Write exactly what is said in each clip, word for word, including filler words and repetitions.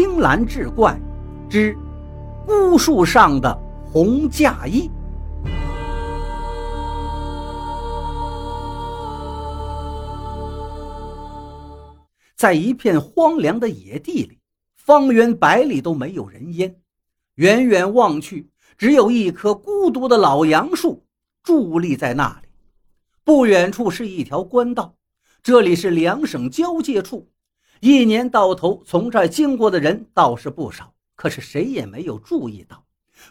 青蓝志怪之孤树上的红嫁衣。在一片荒凉的野地里，方圆百里都没有人烟，远远望去，只有一棵孤独的老杨树伫立在那里。不远处是一条官道，这里是两省交界处，一年到头从这儿经过的人倒是不少，可是谁也没有注意到，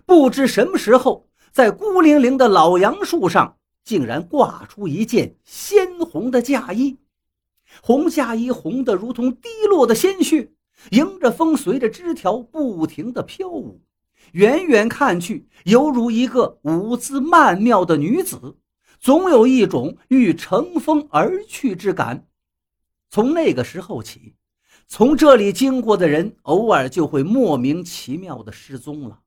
不知什么时候，在孤零零的老杨树上竟然挂出一件鲜红的嫁衣。红嫁衣红得如同滴落的鲜血，迎着风随着枝条不停地飘舞，远远看去犹如一个舞姿曼妙的女子，总有一种欲乘风而去之感。从那个时候起，从这里经过的人偶尔就会莫名其妙的失踪了。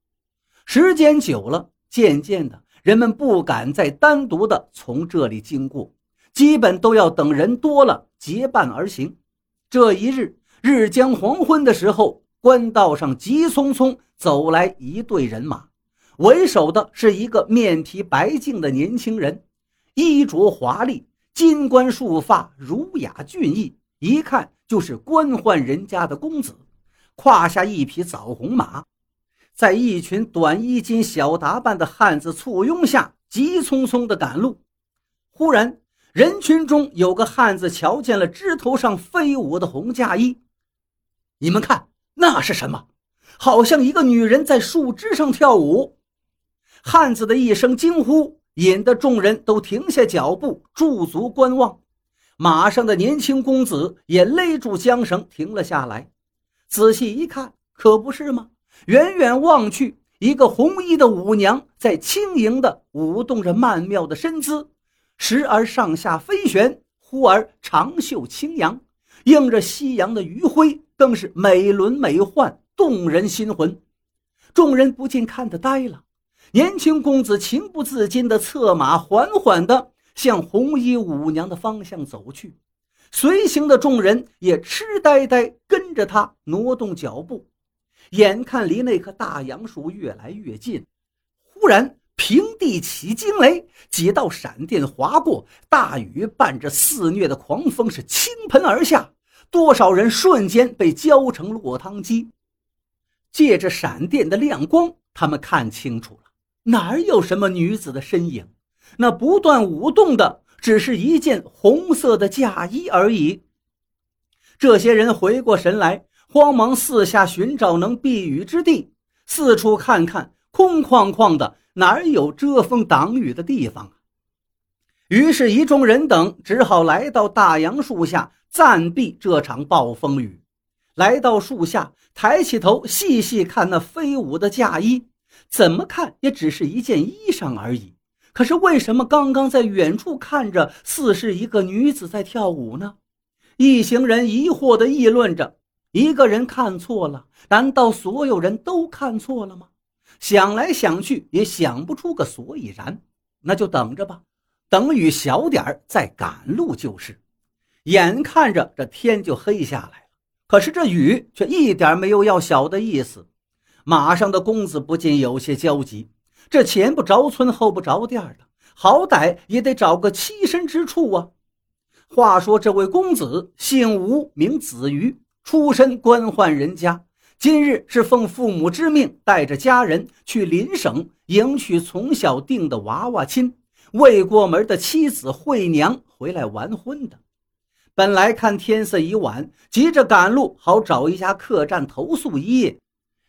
时间久了，渐渐的人们不敢再单独的从这里经过，基本都要等人多了结伴而行。这一日日将黄昏的时候，官道上急匆匆走来一队人马，为首的是一个面皮白净的年轻人，衣着华丽，金冠束发，儒雅俊逸，一看就是官宦人家的公子，胯下一匹枣红马，在一群短衣襟小打扮的汉子簇拥下急匆匆地赶路。忽然人群中有个汉子瞧见了枝头上飞舞的红嫁衣，你们看那是什么？好像一个女人在树枝上跳舞。汉子的一声惊呼引得众人都停下脚步，驻足观望。马上的年轻公子也勒住缰绳停了下来，仔细一看，可不是吗？远远望去，一个红衣的舞娘在轻盈地舞动着曼妙的身姿，时而上下飞旋，忽而长袖轻扬，映着夕阳的余晖，更是美轮美奂，动人心魂。众人不禁看得呆了，年轻公子情不自禁地策马，缓缓地向红衣舞娘的方向走去，随行的众人也痴呆呆跟着他挪动脚步。眼看离那棵大杨树越来越近，忽然平地起惊雷，几道闪电划过，大雨伴着肆虐的狂风是倾盆而下，多少人瞬间被浇成落汤鸡。借着闪电的亮光，他们看清楚了，哪有什么女子的身影，那不断舞动的只是一件红色的嫁衣而已。这些人回过神来，慌忙四下寻找能避雨之地，四处看看，空旷旷的，哪有遮风挡雨的地方啊？于是一众人等只好来到大杨树下暂避这场暴风雨。来到树下，抬起头细细看那飞舞的嫁衣，怎么看也只是一件衣裳而已，可是为什么刚刚在远处看着似是一个女子在跳舞呢？一行人疑惑地议论着，一个人看错了，难道所有人都看错了吗？想来想去也想不出个所以然，那就等着吧，等雨小点再赶路就是。眼看着这天就黑下来了，可是这雨却一点没有要小的意思。马上的公子不禁有些焦急，这前不着村后不着店的，好歹也得找个栖身之处啊。话说这位公子姓吴名子瑜，出身官宦人家，今日是奉父母之命带着家人去邻省迎娶从小定的娃娃亲，未过门的妻子惠娘回来完婚的。本来看天色已晚，急着赶路，好找一家客栈投宿一夜，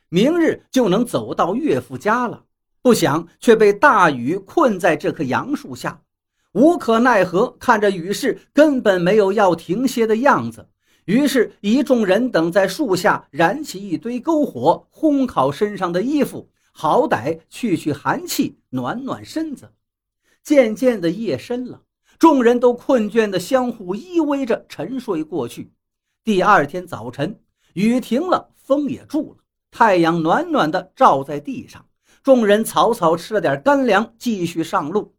明日就能走到岳父家了，不想却被大雨困在这棵杨树下，无可奈何，看着雨势根本没有要停歇的样子。于是一众人等在树下燃起一堆篝火，烘烤身上的衣服，好歹去去寒气，暖暖身子。渐渐的夜深了，众人都困倦的相互依偎着沉睡过去。第二天早晨，雨停了，风也住了，太阳暖暖的照在地上，众人草草吃了点干粮，继续上路。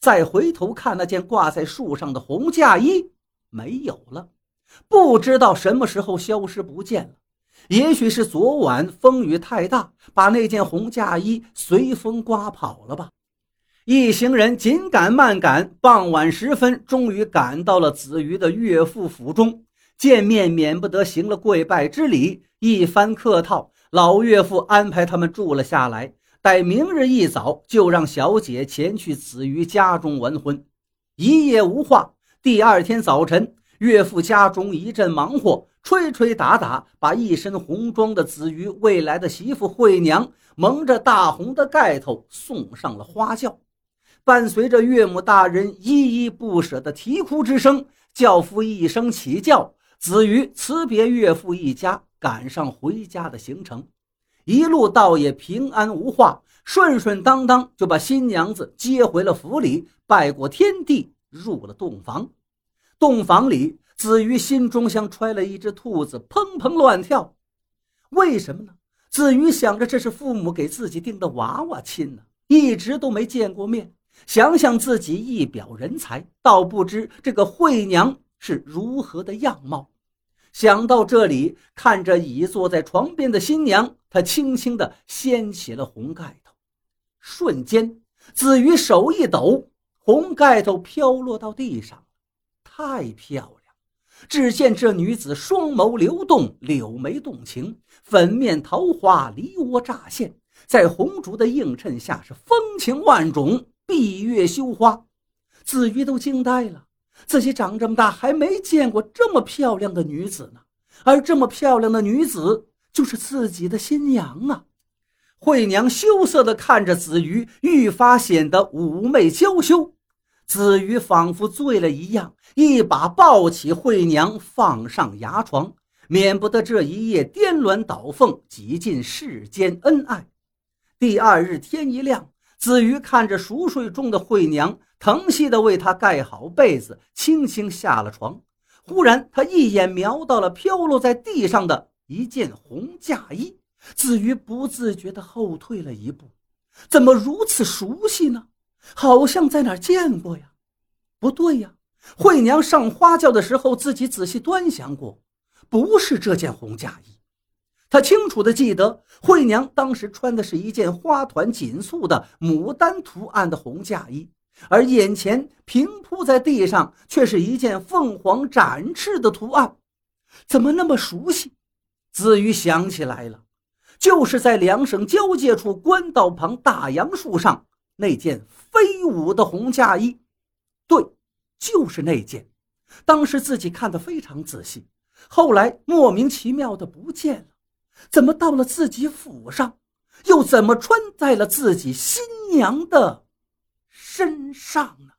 再回头看那件挂在树上的红嫁衣，没有了，不知道什么时候消失不见了。也许是昨晚风雨太大，把那件红嫁衣随风刮跑了吧。一行人紧赶慢赶，傍晚时分终于赶到了子瑜的岳父府中。见面免不得行了跪拜之礼，一番客套，老岳父安排他们住了下来，待明日一早就让小姐前去子瑜家中完婚。一夜无话。第二天早晨，岳父家中一阵忙活，吹吹打打，把一身红装的子瑜未来的媳妇惠娘蒙着大红的盖头送上了花轿。伴随着岳母大人依依不舍的啼哭之声，轿夫一声起轿，子瑜辞别岳父一家，赶上回家的行程。一路倒也平安无话，顺顺当当就把新娘子接回了府里，拜过天地，入了洞房。洞房里，子瑜心中像揣了一只兔子，砰砰乱跳。为什么呢？子瑜想着这是父母给自己定的娃娃亲呢、啊，一直都没见过面。想想自己一表人才，倒不知这个惠娘是如何的样貌。想到这里，看着倚坐在床边的新娘，他轻轻地掀起了红盖头。瞬间，子瑜手一抖，红盖头飘落到地上。太漂亮！只见这女子双眸流动，柳眉动情，粉面桃花，梨涡乍现，在红烛的映衬下是风情万种，闭月羞花。子瑜都惊呆了，自己长这么大还没见过这么漂亮的女子呢，而这么漂亮的女子就是自己的新娘啊！惠娘羞涩地看着子瑜，愈发显得妩媚娇羞。子瑜仿佛醉了一样，一把抱起惠娘放上牙床，免不得这一夜颠鸾倒凤，极尽世间恩爱。第二日天一亮，子瑜看着熟睡中的惠娘，疼惜地为她盖好被子，轻轻下了床。忽然他一眼瞄到了飘落在地上的一件红嫁衣，子瑜不自觉地后退了一步。怎么如此熟悉呢？好像在哪儿见过呀？不对呀，惠娘上花轿的时候自己仔细端详过，不是这件红嫁衣。她清楚地记得，惠娘当时穿的是一件花团锦簇的牡丹图案的红嫁衣，而眼前平铺在地上却是一件凤凰展翅的图案。怎么那么熟悉？子瑜想起来了，就是在两省交界处官道旁大杨树上那件飞舞的红嫁衣。对，就是那件。当时自己看得非常仔细，后来莫名其妙的不见了，怎么到了自己府上，又怎么穿在了自己新娘的身上呢？